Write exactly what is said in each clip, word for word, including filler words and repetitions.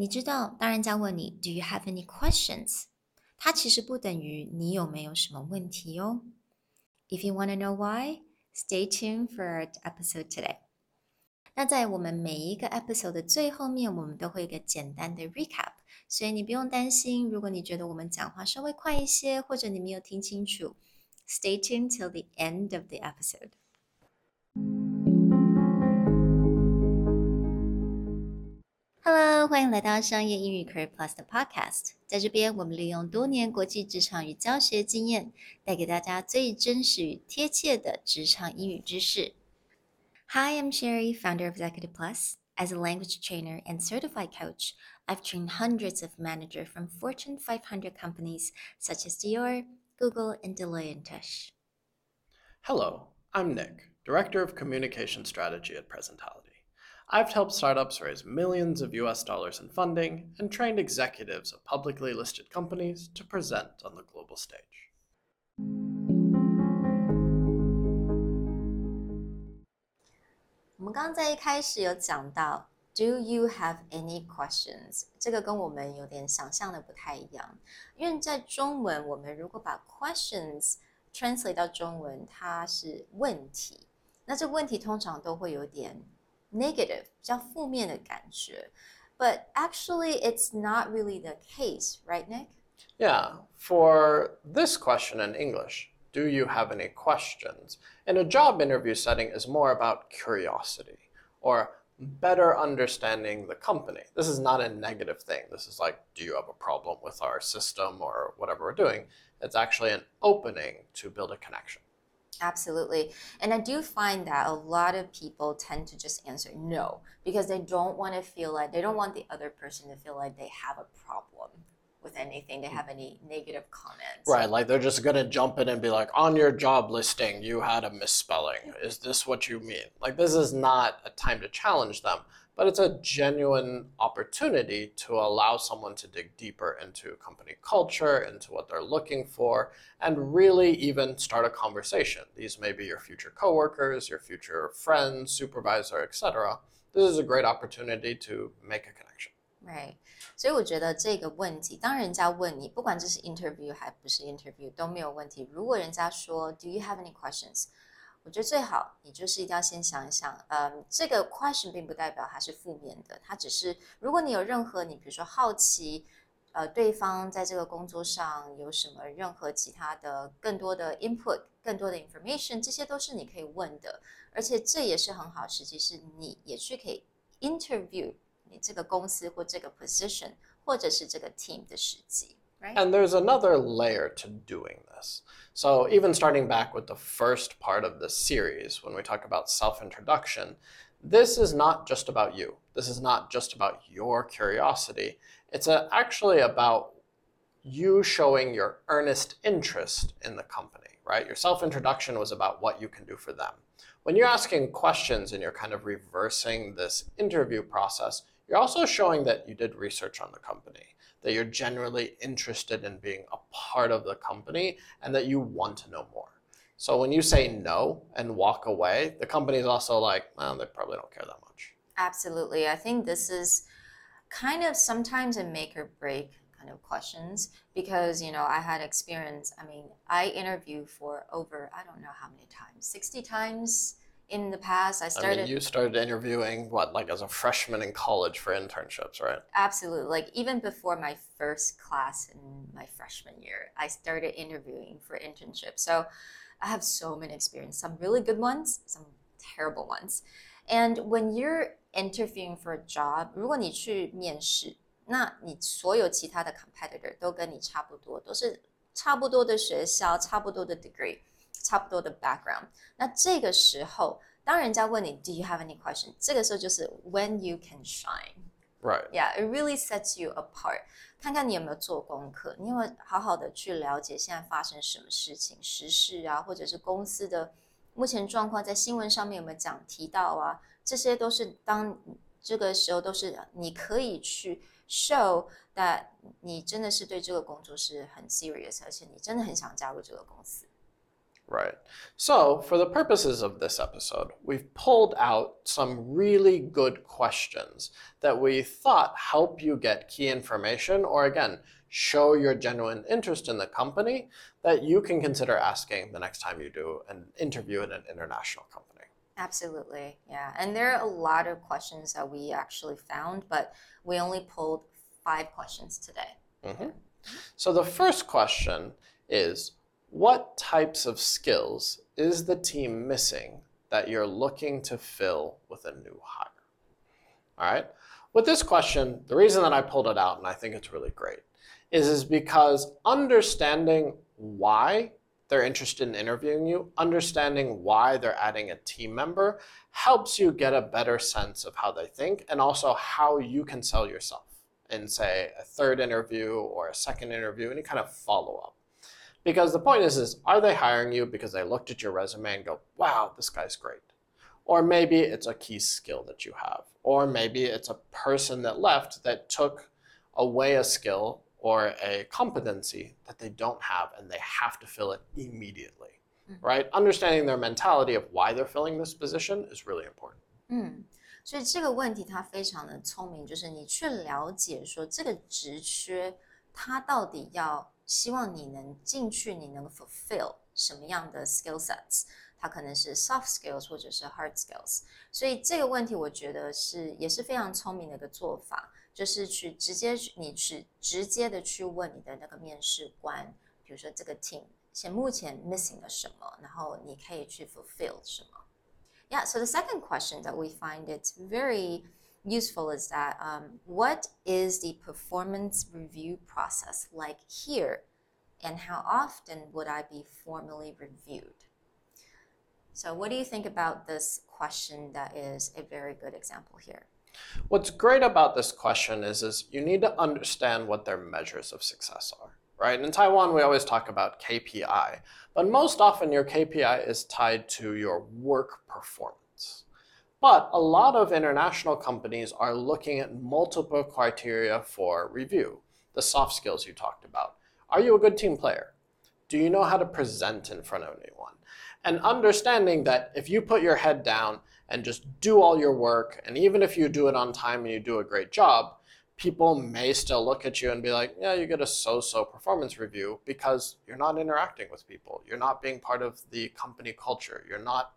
你知道当人家问你 Do you have any questions? 它其实不等于你有没有什么问题哦。If you want to know why, stay tuned for the episode today. 那在我们每一个 episode 的最后面，我们都会有一个简单的 recap， 所以你不用担心，如果你觉得我们讲话稍微快一些，或者你没有听清楚， stay tuned till the end of the episode.Hello， 欢迎来到商业英语 Career Plus 的 Podcast。在这边，我们利用多年国际职场与教学经验，带给大家最真实与贴切的职场英语知识。Hi, I'm Sherry, founder of Executive Plus. As a language trainer and certified coach, I've trained hundreds of managers from Fortune five hundred companies such as Dior, Google, and Deloitte and Tush. Hello, I'm Nick, Director of Communication Strategy at Presentality.I've helped startups raise millions of U S dollars in funding and trained executives of publicly listed companies to present on the global stage. 我们刚刚在一开始有讲到 Do you have any questions? 这个跟我们有点想象的不太一样，因为在中文我们如果把 questions translate 到中文，它是问题，那这个问题通常都会有点negative, 比较负面的感觉。But actually, it's not really the case, right, Nick? Yeah, for this question in English, do you have any questions? In a job interview setting is more about curiosity or better understanding the company. This is not a negative thing. This is like, do you have a problem with our system or whatever we're doing? It's actually an opening to build a connection.Absolutely. And I do find that a lot of people tend to just answer no, because they don't want to feel like, they don't want the other person to feel like they have a problem with anything, they have any negative comments. Right, like they're just going to jump in and be like, on your job listing, you had a misspelling. Is this what you mean? Like, this is not a time to challenge them, but it's a genuine opportunity to allow someone to dig deeper into company culture, into what they're looking for, and really even start a conversation. These may be your future coworkers, your future friends, supervisor, et cetera. This is a great opportunity to make a connection.Right. 所以我觉得这个问题，当人家问你，不管这是 interview 还不是 interview 都没有问题。如果人家说 Do you have any questions? 我觉得最好你就是一定要先想一想，嗯，这个 question 并不代表它是负面的，它只是如果你有任何你比如说好奇，呃，对方在这个工作上有什么任何其他的更多的 input， 更多的 information， 这些都是你可以问的，而且这也是很好的时机，是你也去可以 interview。你这个公司或这个 position 或者是这个 team 的时机 right? And there's another layer to doing this. So even starting back with the first part of the series, when we talk about self-introduction, this is not just about you. This is not just about your curiosity. It's a, actually about you showing your earnest interest in the company, right? Your self-introduction was about what you can do for them. When you're asking questions and you're kind of reversing this interview process,You're also showing that you did research on the company, that you're generally interested in being a part of the company, and that you want to know more. So when you say no and walk away, the company is also like, well, they probably don't care that much. Absolutely. I think this is kind of sometimes a make or break kind of questions because, you know, I had experience. I mean, I interviewed for over, I don't know how many times, sixty times.In the past, I started... I mean, you started interviewing, what, like as a freshman in college for internships, right? Absolutely. Like, even before my first class in my freshman year, I started interviewing for internships. So I have so many experiences, some really good ones, some terrible ones. And when you're interviewing for a job, 如果你去面试，那你所有其他的 competitor 都跟你差不多，都是差不多的学校，差不多的 degree.差不多的 background。那这个时候，当人家问你 Do you have any question? 这个时候就是 When you can shine. Right. Yeah, it really sets you apart. 看看你有没有做功课，你有没有好好的去了解现在发生什么事情、时事啊，或者是公司的目前状况，在新闻上面有没有讲提到啊？这些都是当这个时候都是你可以去 show that 你真的是对这个工作是很 serious， 而且你真的很想加入这个公司。Right. So for the purposes of this episode, we've pulled out some really good questions that we thought help you get key information, or again, show your genuine interest in the company that you can consider asking the next time you do an interview in an international company. Absolutely. Yeah. And there are a lot of questions that we actually found, but we only pulled five questions today. Mm-hmm. So the first question is, what types of skills is the team missing that you're looking to fill with a new hire? All right. With this question, the reason that I pulled it out, and I think it's really great, is, is because understanding why they're interested in interviewing you, understanding why they're adding a team member, helps you get a better sense of how they think and also how you can sell yourself in, say, a third interview or a second interview, any kind of follow-up. Because the point is, is, are they hiring you because they looked at your resume and go, wow, this guy's great? Or maybe it's a key skill that you have. Or maybe it's a person that left that took away a skill or a competency that they don't have and they have to fill it immediately, mm-hmm. right? Understanding their mentality of why they're filling this position is really important. Mm. 所以这个问题它非常的聪明，就是你去了解说这个职缺它到底要希望你能进去，你能 fulfill 什么样的 skill sets， 它可能是 soft skills 或者是 hard skills。所以这个问题我觉得是也是非常聪明的一个做法，就是去直接你去直接的去问你的那个面试官，比如说这个 team 现目前 missing 了什么，然后你可以去 fulfill 什么。Yeah, so the second question that we find it's very useful is that um, what is the performance review process like here, and how often would I be formally reviewed? So what do you think about this question that is a very good example here? What's great about this question is, is you need to understand what their measures of success are, right? In Taiwan, we always talk about K P I, but most often your K P I is tied to your work performance. But a lot of international companies are looking at multiple criteria for review. The soft skills you talked about. Are you a good team player? Do you know how to present in front of anyone? And understanding that if you put your head down and just do all your work, and even if you do it on time and you do a great job, people may still look at you and be like, yeah, you get a so-so performance review because you're not interacting with people. You're not being part of the company culture. You're not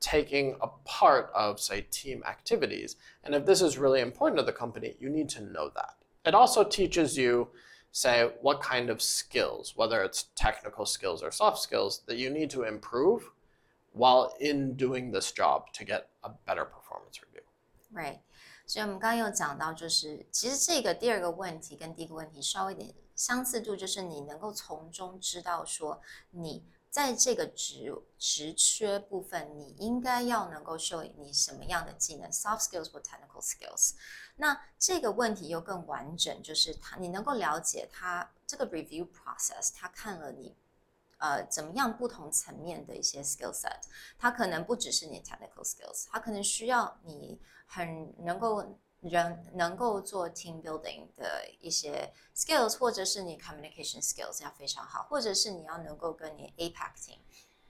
taking a part of, say, team activities. And if this is really important to the company, you need to know that. It also teaches you, say, what kind of skills, whether it's technical skills or soft skills, that you need to improve while in doing this job to get a better performance review. Right. 所以我们刚刚有讲到，就是其实这个第二个问题跟第一个问题稍微有点相似度，就是你能够从中知道说你在这个 职, 职缺部分，你应该要能够 show 你什么样的技能 soft skills 或 technical skills。 那这个问题又更完整，就是他你能够了解他这个 review process， 他看了你呃怎么样不同层面的一些 skill set， 他可能不只是你 technical skills， 他可能需要你很能够人能够做 team building 的一些 skills， 或者是你 communication skills 要非常好，或者是你要能够跟你 A PAC team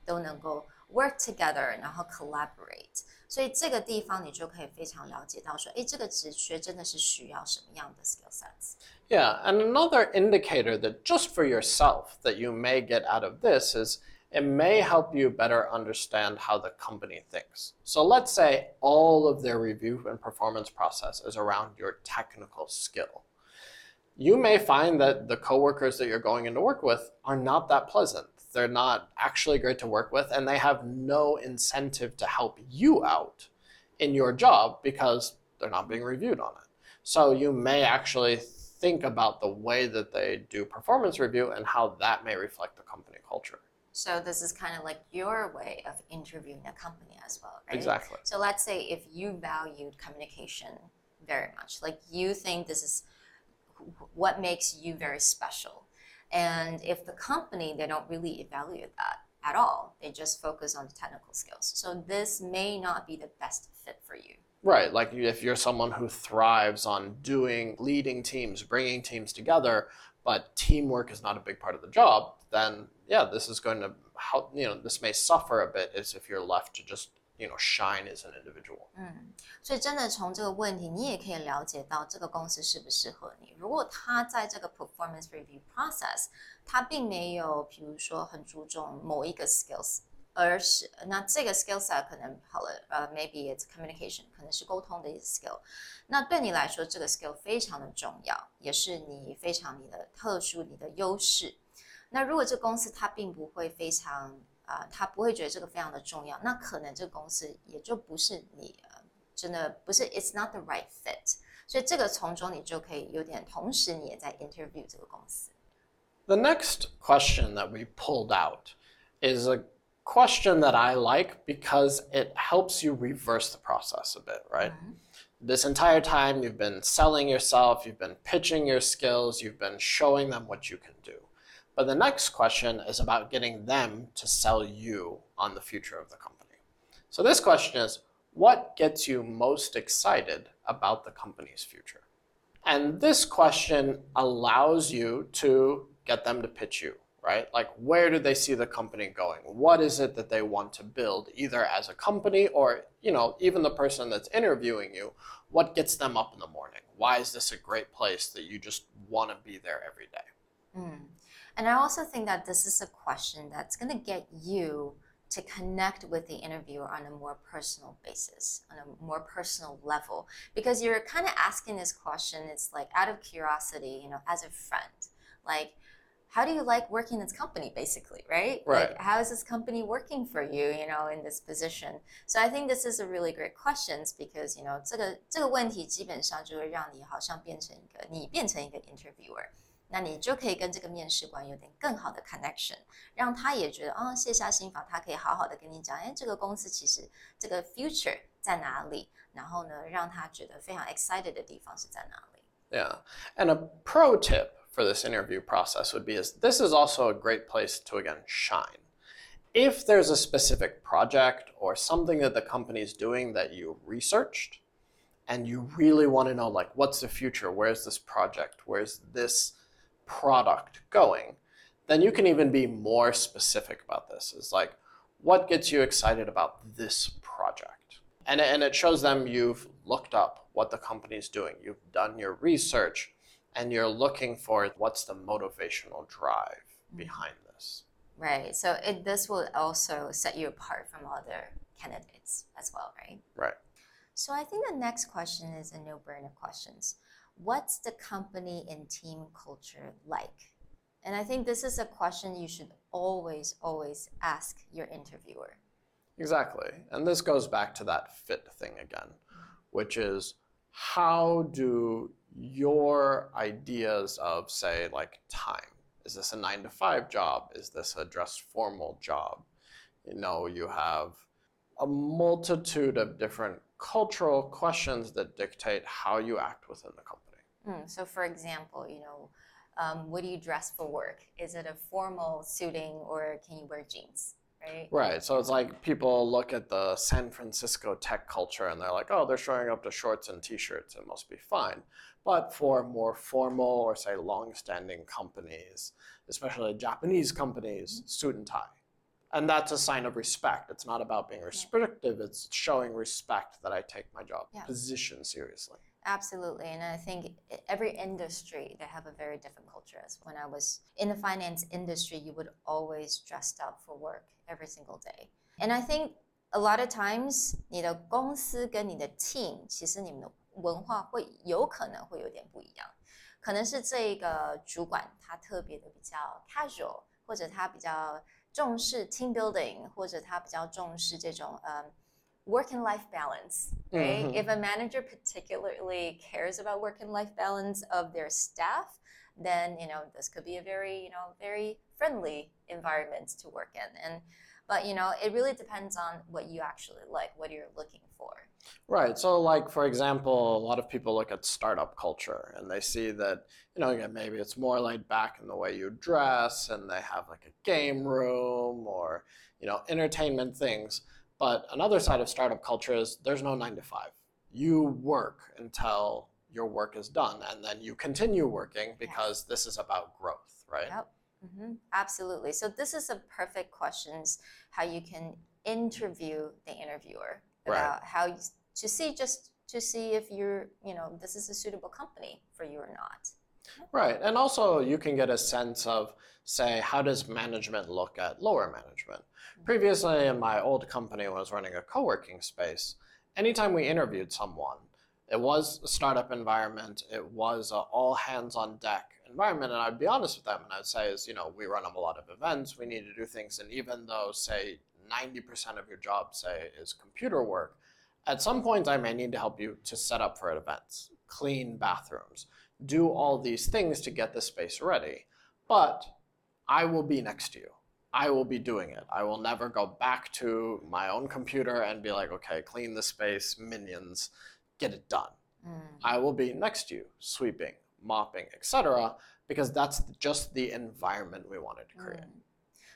都能够 work together， 然后 collaborate。所以这个地方你就可以非常了解到说，诶，这个职缺真的是需要什么样的 skill sets。Yeah, and another indicator that just for yourself that you may get out of this is it may help you better understand how the company thinks. So let's say all of their review and performance process is around your technical skill. You may find that the coworkers that you're going into work with are not that pleasant. They're not actually great to work with, and they have no incentive to help you out in your job because they're not being reviewed on it. So you may actually think about the way that they do performance review and how that may reflect the company culture. So this is kind of like your way of interviewing a company as well, right? Exactly. So let's say if you valued communication very much, like you think this is what makes you very special. And if the company, they don't really evaluate that at all, they just focus on the technical skills. So this may not be the best fit for you. Right, like if you're someone who thrives on doing, leading teams, bringing teams together, but teamwork is not a big part of the job, then yeah, this is going to help, you know, this may suffer a bit as if you're left to just, you know, shine as an individual. 嗯，所以真的从这个问题，你也可以了解到这个公司适不适合你。如果他在这个 performance review process， 他并没有，比如说很注重某一个 skills。而是那这个 skill set 可能好了，呃、uh, ，maybe it's communication， 可能是沟通的 skill。那对你来说，这个 skill 非常的重要，也是你非常你的特殊、你的优势。那如果这个公司它并不会非常啊，呃，它不会觉得这个非常的重要，那可能这个公司也就不是你，呃、真的不是 it's not the right fit。所以这个从中你就可以有点，同时你也在 interview 这个公司。The next question that we pulled out is a question that I like because it helps you reverse the process a bit, right? Mm-hmm. This entire time you've been selling yourself, you've been pitching your skills, you've been showing them what you can do. But the next question is about getting them to sell you on the future of the company. So this question is, what gets you most excited about the company's future? And this question allows you to get them to pitch you. Right? Like, where do they see the company going? What is it that they want to build, either as a company or, you know, even the person that's interviewing you, what gets them up in the morning? Why is this a great place that you just want to be there every day? Mm. And I also think that this is a question that's going to get you to connect with the interviewer on a more personal basis, on a more personal level, because you're kind of asking this question, it's like out of curiosity, you know, as a friend, like, how do you like working in this company, basically, right? Right. Like, how is this company working for you, you know, in this position? So I think this is a really great question because, you know, 这个这个问题基本上就会让你好像变成一个你变成一个 interviewer， 那你就可以跟这个面试官有点更好的 connection， 让他也觉得啊，哦，卸下心防，他可以好好的跟你讲，哎，这个公司其实这个 future 在哪里，然后呢，让他觉得非常 excited 的地方是在哪里。Yeah, and a pro tip for this interview process would be is this is also a great place to, again, shine. If there's a specific project or something that the company's doing that you researched and you really want to know, like, what's the future? Where's this project? Where's this product going? Then you can even be more specific about this. It's like, what gets you excited about this project? And, and it shows them you've looked up what the company's doing. You've done your research. And you're looking for what's the motivational drive behind this. Right. So it, this will also set you apart from other candidates as well, right? Right. So I think the next question is a no-brainer question. What's the company and team culture like? And I think this is a question you should always, always ask your interviewer. Exactly. And this goes back to that fit thing again, which is how do your ideas of, say, like time. Is this a nine to five job? Is this a dressed formal job? You know, you have a multitude of different cultural questions that dictate how you act within the company. Mm, so for example, you know, um, what do you dress for work? Is it a formal suiting or can you wear jeans? Right. Right. So it's like people look at the San Francisco tech culture and they're like, oh, they're showing up to shorts and t-shirts. It must be fine. But for more formal or, say, long-standing companies, especially Japanese companies, suit and tie. And that's a sign of respect. It's not about being restrictive. Yeah. It's showing respect that I take my job yeah. position seriously. Absolutely. And I think every industry, they have a very different culture. When I was in the finance industry, you would always dress up for work every single day. And I think a lot of times, 你的公司跟你的 team, 其实你们的文化会有可能会有点不一样。可能是这个主管他特别的比较 casual, 或者他比较重视 team building, 或者他比较重视这种呃、um,work and life balance, right? Mm-hmm. If a manager particularly cares about work and life balance of their staff, then, you know, this could be a very, you know, very friendly environment to work in. And, but, you know, it really depends on what you actually like, what you're looking for. Right. So, like, for example, a lot of people look at startup culture and they see that, you know, maybe it's more laid back in the way you dress and they have like a game room or, you know, entertainment things. But another side of startup culture is there's no nine to five. You work until your work is done, and then you continue working because yeah. this is about growth, right? Yep. Mm-hmm. Absolutely. So this is a perfect questions how you can interview the interviewer about right. how you, to see just to see if you're, you know, this is a suitable company for you or not. Right. And also you can get a sense of, say, how does management look at lower management? Mm-hmm. Previously in my old company when I was running a co-working space, anytime we interviewed someone, it was a startup environment, it was an all hands on deck environment, and I'd be honest with them and I'd say is, you know, we run a lot of events, we need to do things, and even though, say, ninety percent of your job, say, is computer work, at some point I may need to help you to set up for events, clean bathrooms, do all these things to get the space ready, but I will be next to you. I will be doing it. I will never go back to my own computer and be like, okay, clean the space, minions, get it done. Mm. I will be next to you, sweeping, mopping, et cetera, because that's just the environment we wanted to create. Mm.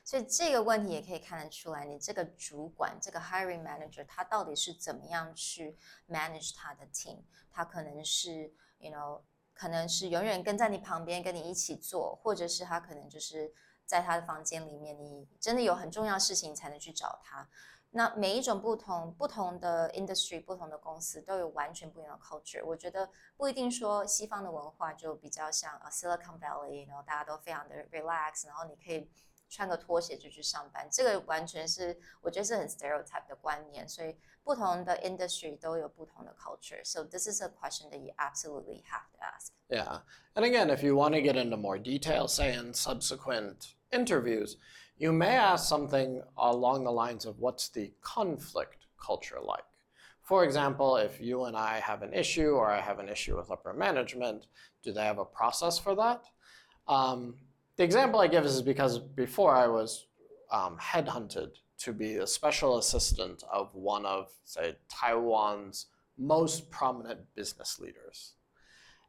所以这个问题也可以看得出来，你这个主管，这个 hiring manager， 他到底是怎么样去 manage 他的 team？ 他可能是 ，you know， 可能是永远跟在你旁边，跟你一起做，或者是他可能就是在他的房间里面，你真的有很重要的事情才能去找他。那每一种不同不同的 industry， 不同的公司都有完全不一样的 culture。我觉得不一定说西方的文化就比较像 Silicon Valley， 然后大家都非常的 relax， 然后你可以穿个拖鞋就去上班，这个完全是我觉得是很 stereotype 的观念。所以不同的 industry 都有不同的 culture. So this is a question that you absolutely have to ask. Yeah, and again, if you want to get into more detail, say in subsequent interviews, you may ask something along the lines of what's the conflict culture like? For example, if you and I have an issue or I have an issue with upper management, do they have a process for that? Um, the example I give is because before I was um, headhunted to be a special assistant of one of, say, Taiwan's most prominent business leaders.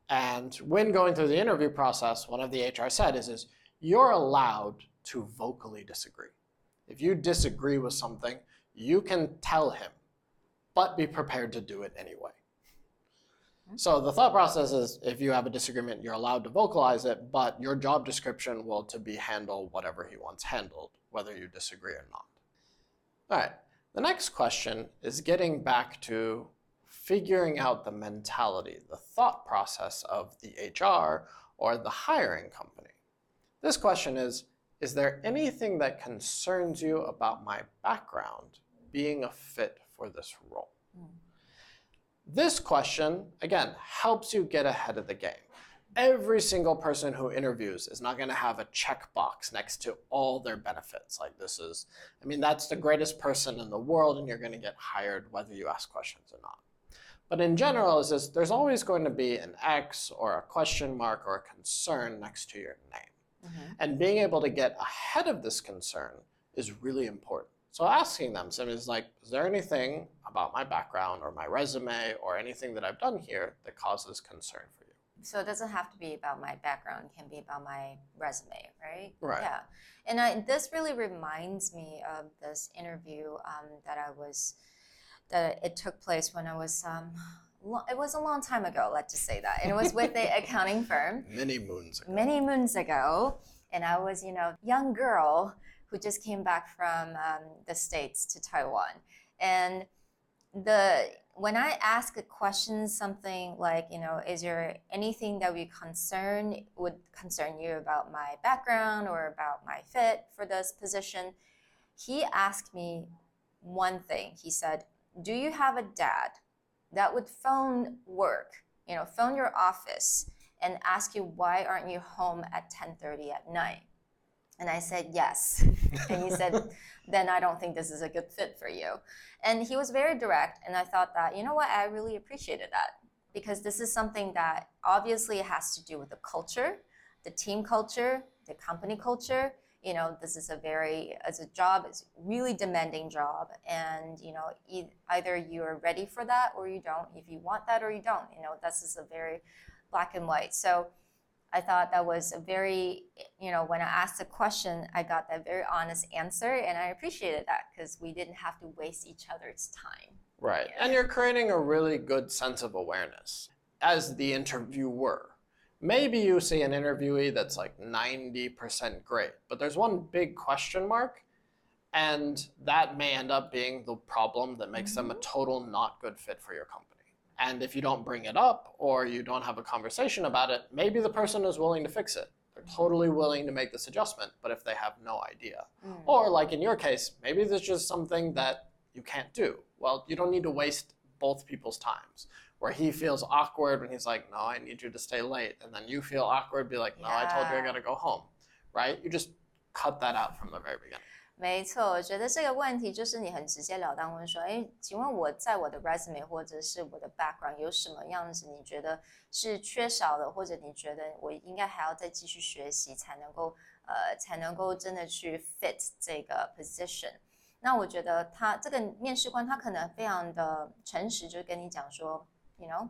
And when going through the interview process, one of the H R said is, is you're allowed to vocally disagree. If you disagree with something, you can tell him, but be prepared to do it anyway. So the thought process is if you have a disagreement, you're allowed to vocalize it, but your job description will to be handle whatever he wants handled, whether you disagree or not. All right, the next question is getting back to figuring out the mentality, the thought process of the H R or the hiring company. This question is, is there anything that concerns you about my background being a fit for this role? Mm. This question, again, helps you get ahead of the game. Every single person who interviews is not going to have a checkbox next to all their benefits. Like this is, I mean, that's the greatest person in the world and you're going to get hired whether you ask questions or not. But in general, it's just, there's always going to be an X or a question mark or a concern next to your name. Mm-hmm. And being able to get ahead of this concern is really important. So asking them, so it's like, is there anything about my background or my resume or anything that I've done here that causes concern for you? So it doesn't have to be about my background, it can be about my resume, right? Right. Yeah. And I, this really reminds me of this interview um, that I was, that it took place when I was, um, it was a long time ago, let's just say that. And it was with an accounting firm. Many moons ago. Many moons ago. And I was, you know, young girl who just came back from um, the States to Taiwan. And the when I ask a question, something like, you know, is there anything that we concern, would concern you about my background or about my fit for this position? He asked me one thing. He said, do you have a dad that would phone work, you know, phone your office and ask you, why aren't you home at ten thirty at night? And I said, yes. And he said, then I don't think this is a good fit for you. And he was very direct. And I thought that, you know what, I really appreciated that because this is something that obviously has to do with the culture, the team culture, the company culture. You know, this is a very, as a job, it's a really demanding job. And, you know, e- either you're ready for that or you don't. If you want that or you don't, you know, this is a very black and white. So I thought that was a very, you know, when I asked the question, I got that very honest answer. And I appreciated that because we didn't have to waste each other's time. Right. You know? And you're creating a really good sense of awareness. as the interviewer. Maybe you see an interviewee that's like ninety percent great, but there's one big question mark, and that may end up being the problem that makes them a total not good fit for your company. And if you don't bring it up or you don't have a conversation about it, maybe the person is willing to fix it. They're totally willing to make this adjustment, but if they have no idea. Mm. Or like in your case, maybe there's just something that you can't do. Well, you don't need to waste both people's times, where he feels awkward when he's like, no, I need you to stay late. And then you feel awkward, be like, no, yeah. I told you I gotta go home, right? You just cut that out from the very beginning. 没错，我觉得这个问题就是你很直截了当问说，哎，请问我在我的 resume 或者是我的 background 有什么样子你觉得是缺少的，或者你觉得我应该还要再继续学习才能够呃才能够真的去 fit 这个 position。那我觉得他这个面试官他可能非常的诚实，就跟你讲说 ，you know，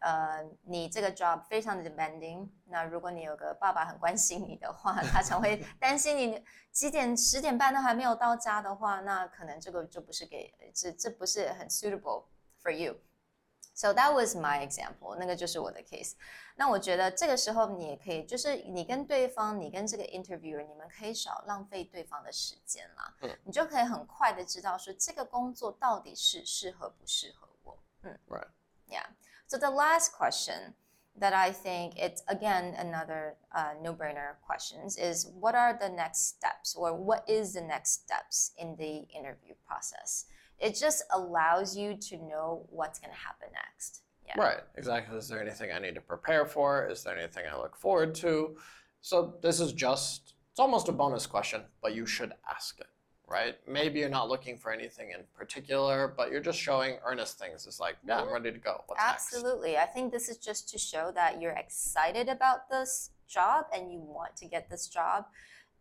呃，你这个 job 非常的 demanding。那如果你有个爸爸很关心你的话，他常会担心你几点十点半都还没有到家的话，那可能这个就不是给这这不是很 suitable for you。So that was my example， 那个就是我的 case。那我觉得这个时候你也可以，就是你跟对方，你跟这个 interviewer， 你们可以少浪费对方的时间啦。嗯，你就可以很快的知道说这个工作到底是适合不适合我。嗯 ，Right. Yeah. So the last question that I think it's again another uh, no-brainer questions is what are the next steps or what is the next steps in the interview process?It just allows you to know what's going to happen next. Yeah. Right, exactly. Is there anything I need to prepare for? Is there anything I look forward to? So this is just, it's almost a bonus question, but you should ask it, right? Maybe you're not looking for anything in particular, but you're just showing earnest things. It's like, yeah, I'm ready to go. What's next? Absolutely. I think this is just to show that you're excited about this job and you want to get this job,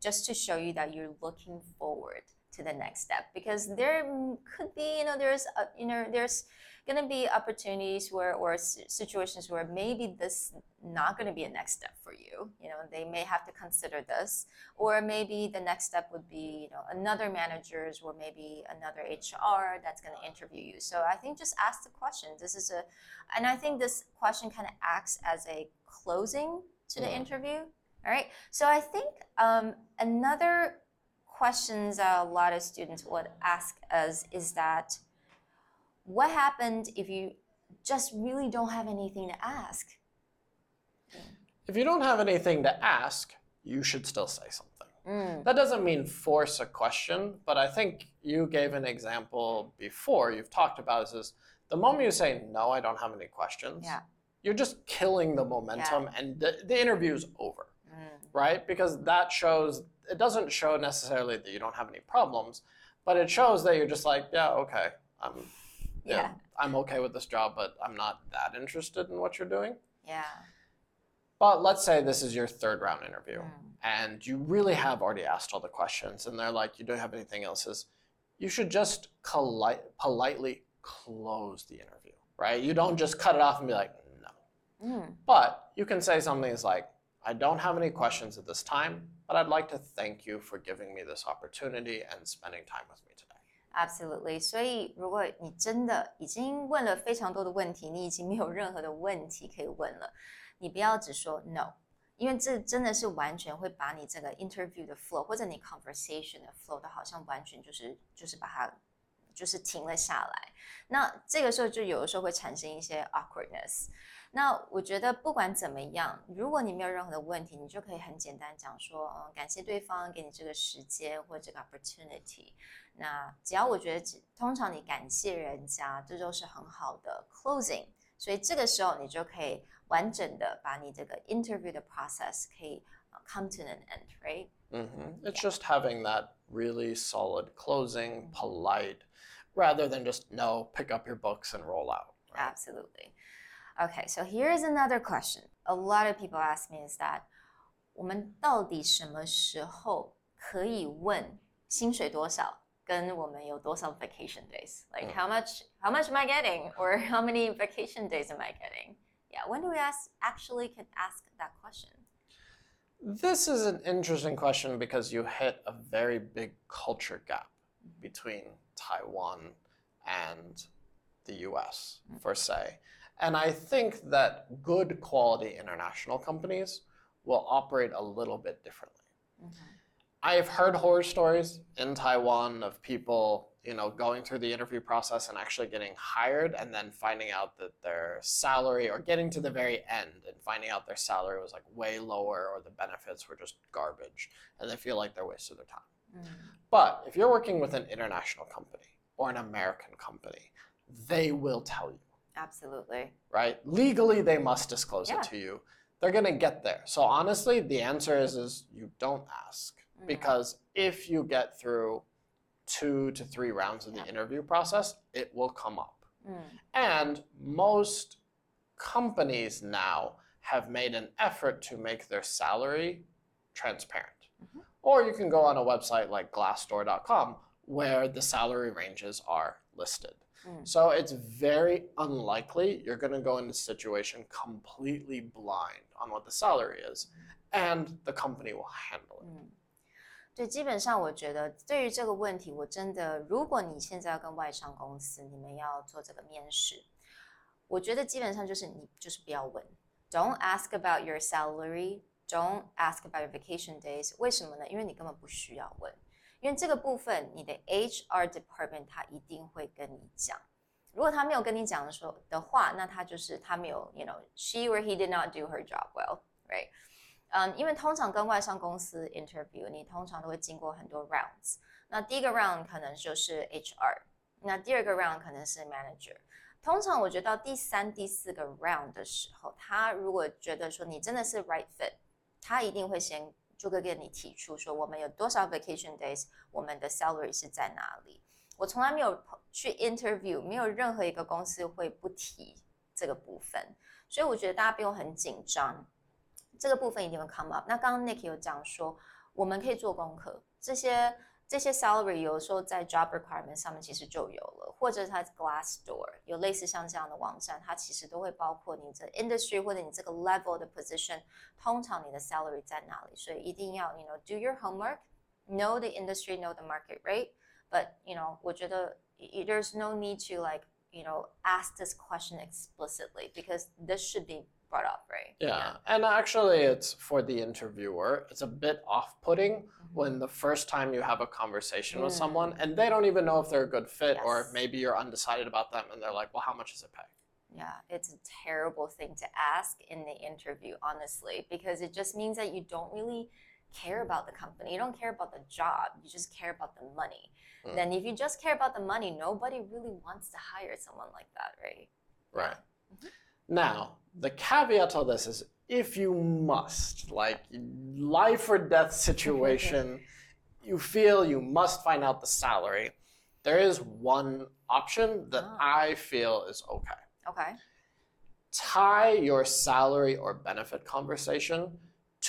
just to show you that you're looking forward.To the next step, because there could be, you know, there's, uh, you know, there's going to be opportunities where, or situations where maybe this not going to be a next step for you. You know, they may have to consider this, or maybe the next step would be, you know, another managers or maybe another H R that's going to interview you. So I think just ask the question. This is a, and I think this question kind of acts as a closing to the yeah. interview. All right. So I think um, another.Questions that a lot of students would ask us is that what happened if you just really don't have anything to ask? If you don't have anything to ask, you should still say something. Mm. That doesn't mean force a question, but I think you gave an example before you've talked about this is the moment you say, no, I don't have any questions, yeah. you're just killing the momentum yeah. and the, the interview is over, mm. right? Because that shows...It doesn't show necessarily that you don't have any problems, but it shows that you're just like, yeah, okay, I'm, yeah, yeah. I'm okay with this job, but I'm not that interested in what you're doing. Yeah. But let's say this is your third round interview, mm. and you really have already asked all the questions, and they're like, you don't have anything else. You should just coli- politely close the interview, right? You don't just cut it off and be like, no. Mm. But you can say something that's like, I don't have any questions at this time.But I'd like to thank you for giving me this opportunity and spending time with me today. Absolutely. 所以如果你真的已经问了非常多的问题，你已经没有任何的问题可以问了，你不要只说 no， 因为这真的是完全会把你这个 interview 的 flow 或者你 conversation 的 flow 都好像完全就是就是把它就是停了下来。那这个时候就有的时候会产生一些 awkwardness。那我觉得不管怎么样，如果你没有任何的问题，你就可以很简单讲说，嗯，感谢对方给你这个时间或这个 opportunity。那只要我觉得，通常你感谢人家，这就是很好的 closing。所以这个时候你就可以完整的把你这个 interview 的 process 可以 come to an end, right? Mm-hmm. It's just having that really solid closing, polite, rather than just no, pick up your books and roll out. Right? Absolutely.Okay, so here's another question. A lot of people ask me is that 我们到底什么时候可以问薪水多少跟我们有多少 vacation days? Like how much, how much am I getting? Or how many vacation days am I getting? Yeah, when do we ask, actually can ask that question? This is an interesting question because you hit a very big culture gap between Taiwan and the U S, per se. And I think that good quality international companies will operate a little bit differently. Okay. I have heard horror stories in Taiwan of people, you know, going through the interview process and actually getting hired and then finding out that their salary, or getting to the very end and finding out their salary was like way lower, or the benefits were just garbage, and they feel like they're wasting their time. Mm. But if you're working with an international company or an American company, they will tell you. Absolutely. Right? Legally, they must disclose yeah. it to you. They're going to get there. So honestly, the answer is, is you don't ask. Because if you get through two to three rounds of the yeah. interview process, it will come up. Mm. And most companies now have made an effort to make their salary transparent. Mm-hmm. Or you can go on a website like glassdoor dot com where the salary ranges are listed. Mm. So it's very unlikely you're going to go into a situation completely blind on what the salary is, and the company will handle it. Mm. 对，基本上我觉得对于这个问题，我真的，如果你现在要跟外商公司，你们要做这个面试，我觉得基本上就是你就是不要问 ，Don't ask about your salary, don't ask about your vacation days。为什么呢？因为你根本不需要问，因为这个部分你的 H R department 他一定会跟你讲。如果他没有跟你讲的说的话，那他就是他没有 ，you know, she or he did not do her job well, right? 嗯，因为通常跟外商公司 interview， 你通常都会经过很多 rounds。那第一个 round 可能就是 H R， 那第二个 round 可能是 manager。通常我觉得到第三、第四个 round 的时候，他如果觉得说你真的是 right fit， 他一定会先就会跟你提出说我们有多少 vacation days， 我们的 salary 是在哪里。我从来没有去 interview， 没有任何一个公司会不提这个部分，所以我觉得大家不用很紧张。这个部分一定会 come up。那刚刚 Nick 有讲说，我们可以做功课，这些这些 salary 有时候在 job requirement 上面其实就有了，或者它 Glassdoor 有类似像这样的网站，它其实都会包括你的 industry 或者你这个 level 的 position， 通常你的 salary 在哪里，所以一定要 you know do your homework, know the industry, know the market rate. But you know 我觉得 there's no need to like you know ask this question explicitly because this should be brought up, right? Yeah. yeah, and actually it's for the interviewer, it's a bit off-putting mm-hmm. when the first time you have a conversation mm. with someone and they don't even know if they're a good fit yes. or maybe you're undecided about them and they're like, well, how much does it pay? Yeah, it's a terrible thing to ask in the interview, honestly, because it just means that you don't really care about the company. You don't care about the job. You just care about the money. Mm. Then if you just care about the money, nobody really wants to hire someone like that, right? Right. Mm-hmm. Now, the caveat to this is if you must, like life or death situation, you feel you must find out the salary, there is one option that oh. I feel is okay. Okay. Tie your salary or benefit conversation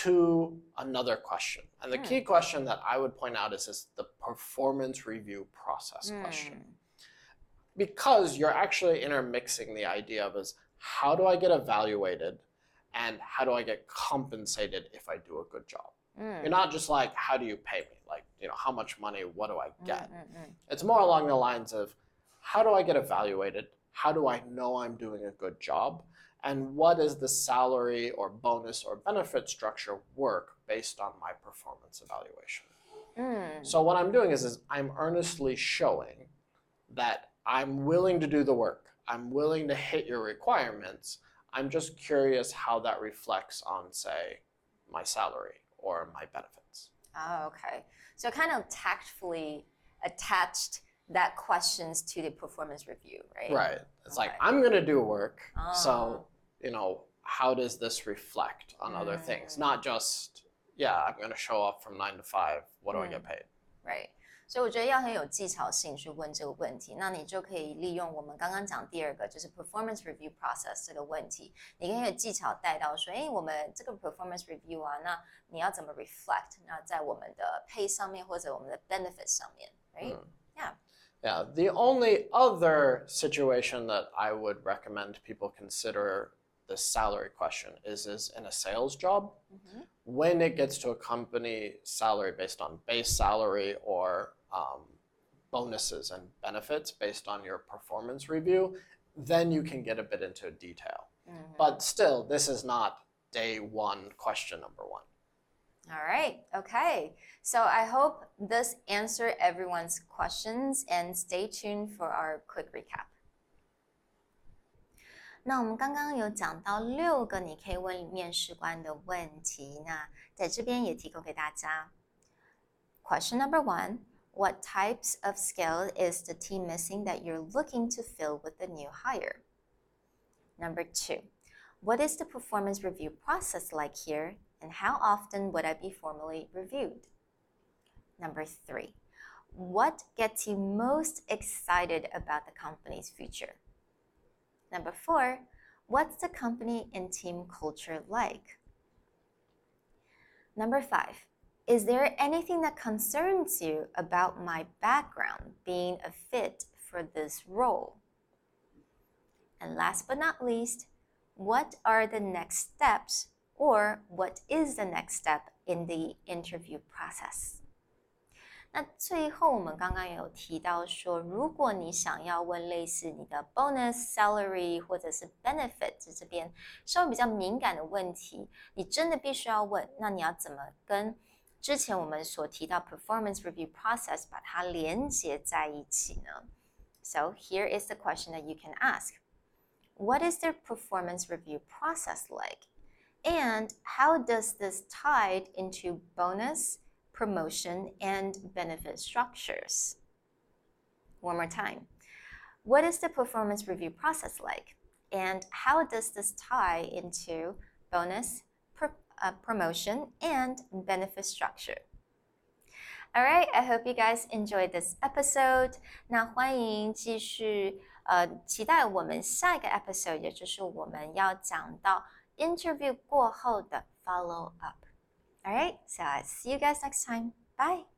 to another question. And the mm. key question that I would point out is, is the performance review process mm. question. Because you're actually intermixing the idea of is, how do I get evaluated and how do I get compensated if I do a good job? Mm. You're not just like, how do you pay me? Like, you know, how much money, what do I get? Mm-hmm. It's more along the lines of, how do I get evaluated? How do I know I'm doing a good job? And what is the salary or bonus or benefit structure work based on my performance evaluation? Mm. So what I'm doing is, is I'm earnestly showing that I'm willing to do the work. I'm willing to hit your requirements. I'm just curious how that reflects on, say, my salary or my benefits. Oh, okay. So kind of tactfully attached that questions to the performance review, right? Right. It's okay. Like, I'm going to do work. Oh. So, you know, how does this reflect on mm. other things? Not just, yeah, I'm going to show up from nine to five. What do mm. I get paid? Right. 所以我觉得要很有技巧性去问这个问题，那你就可以利用我们刚刚讲第二个，就是 performance review process 这个问题，你可以有技巧带到说，哎，我们这个 performance review 啊，那你要怎么 reflect？ 那在我们的 pay 上面或者我们的 benefit 上面 ，right？ Yeah. Yeah. The only other situation that I would recommend people consider the salary question is is in a sales job. Mm-hmm. When it gets to a company salary based on base salary or Um, bonuses and benefits based on your performance review, then you can get a bit into detail. Mm-hmm. But still, this is not day one question number one. All right, okay. So I hope this answered everyone's questions, and stay tuned for our quick recap. 那我们刚刚有讲到六个你可以问面试官的问题，那在这边也提供给大家。Question number one, what types of skills is the team missing that you're looking to fill with the new hire? Number two, what is the performance review process like here, and how often would I be formally reviewed? Number three, what gets you most excited about the company's future? Number four, what's the company and team culture like? Number five, is there anything that concerns you about my background being a fit for this role? And last but not least, what are the next steps, or what is the next step in the interview process? 那最后我们刚刚有提到说，如果你想要问类似你的 bonus salary 或者是 benefit 这边稍微比较敏感的问题，你真的必须要问，那你要怎么跟之前我们所提到 performance review process 把它连接在一起呢？ So here is the question that you can ask. What is their performance review process like? And how does this tie into bonus, promotion, and benefit structures? One more time. What is the performance review process like? And how does this tie into bonus, pr uh, promotion, and benefit structure? All right, I hope you guys enjoyed this episode. 那欢迎继续呃期待我们下一个 episode， 也就是我们要讲到 interview 过后的 follow up. All right, so I'll see you guys next time. Bye.